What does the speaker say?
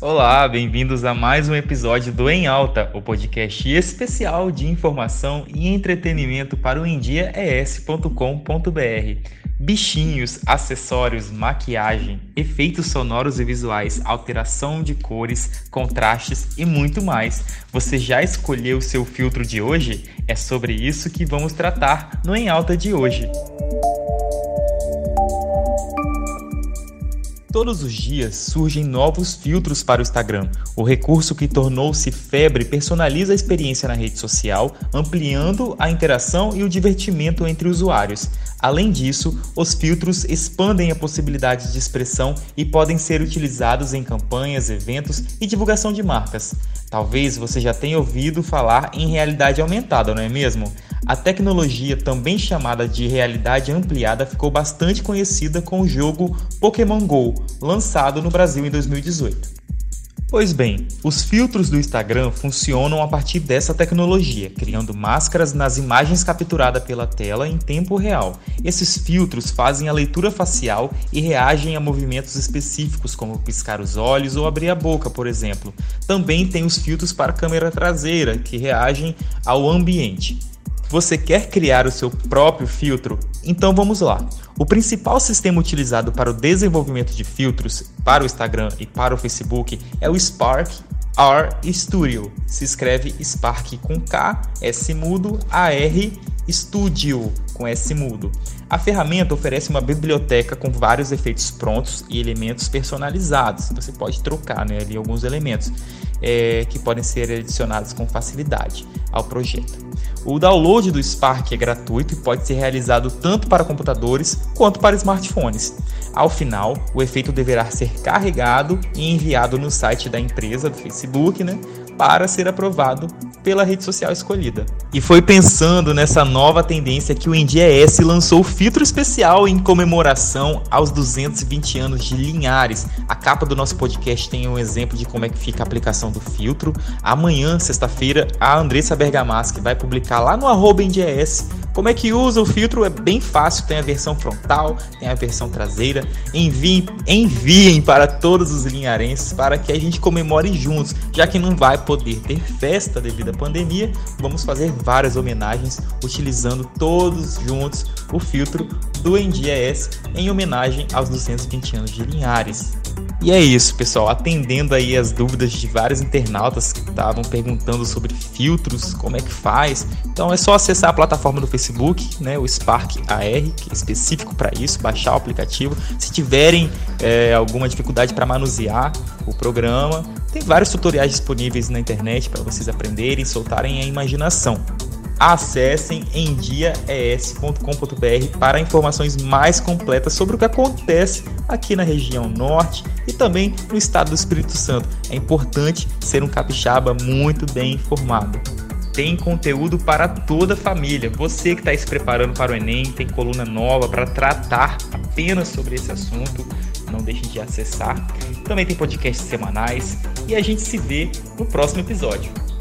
Olá, bem-vindos a mais um episódio do Em Alta, o podcast especial de informação e entretenimento para o endiaes.com.br. Bichinhos, acessórios, maquiagem, efeitos sonoros e visuais, alteração de cores, contrastes e muito mais. Você já escolheu seu filtro de hoje? É sobre isso que vamos tratar no Em Alta de hoje. Todos os dias surgem novos filtros para o Instagram. O recurso que tornou-se febre personaliza a experiência na rede social, ampliando a interação e o divertimento entre usuários. Além disso, os filtros expandem a possibilidade de expressão e podem ser utilizados em campanhas, eventos e divulgação de marcas. Talvez você já tenha ouvido falar em realidade aumentada, não é mesmo? A tecnologia, também chamada de realidade ampliada, ficou bastante conhecida com o jogo Pokémon GO, lançado no Brasil em 2018. Pois bem, os filtros do Instagram funcionam a partir dessa tecnologia, criando máscaras nas imagens capturadas pela tela em tempo real. Esses filtros fazem a leitura facial e reagem a movimentos específicos, como piscar os olhos ou abrir a boca, por exemplo. Também tem os filtros para a câmera traseira, que reagem ao ambiente. Você quer criar o seu próprio filtro? Então vamos lá! O principal sistema utilizado para o desenvolvimento de filtros para o Instagram e para o Facebook é o Spark AR Studio. Se escreve Spark com K, S mudo, AR Studio com S mudo. A ferramenta oferece uma biblioteca com vários efeitos prontos e elementos personalizados. Você pode trocar, ali alguns elementos que podem ser adicionados com facilidade ao projeto. O download do Spark é gratuito e pode ser realizado tanto para computadores quanto para smartphones. Ao final, o efeito deverá ser carregado e enviado no site da empresa, do Facebook, para ser aprovado pela rede social escolhida. E foi pensando nessa nova tendência que o Endiaes lançou o filtro especial em comemoração aos 220 anos de Linhares. A capa do nosso podcast tem um exemplo de como é que fica a aplicação do filtro. Amanhã, sexta-feira, a Andressa Bergamaschi vai publicar lá no @endiaes como é que usa o filtro. É bem fácil, tem a versão frontal, tem a versão traseira. Enviem para todos os linharenses para que a gente comemore juntos, já que não vai poder ter festa devido à pandemia. Vamos fazer várias homenagens utilizando todos juntos o filtro do Endiaes em homenagem aos 220 anos de Linhares. E é isso, pessoal, atendendo aí as dúvidas de vários internautas que estavam perguntando sobre filtros, como é que faz. Então é só acessar a plataforma do Facebook, o Spark AR, que é específico para isso, baixar o aplicativo. Se tiverem alguma dificuldade para manusear o programa, tem vários tutoriais disponíveis na internet para vocês aprenderem e soltarem a imaginação. Acessem endiaes.com.br para informações mais completas sobre o que acontece aqui na região norte e também no estado do Espírito Santo. É importante ser um capixaba muito bem informado. Tem conteúdo para toda a família. Você que está se preparando para o Enem, tem coluna nova para tratar apenas sobre esse assunto. Não deixe de acessar. Também tem podcasts semanais e a gente se vê no próximo episódio.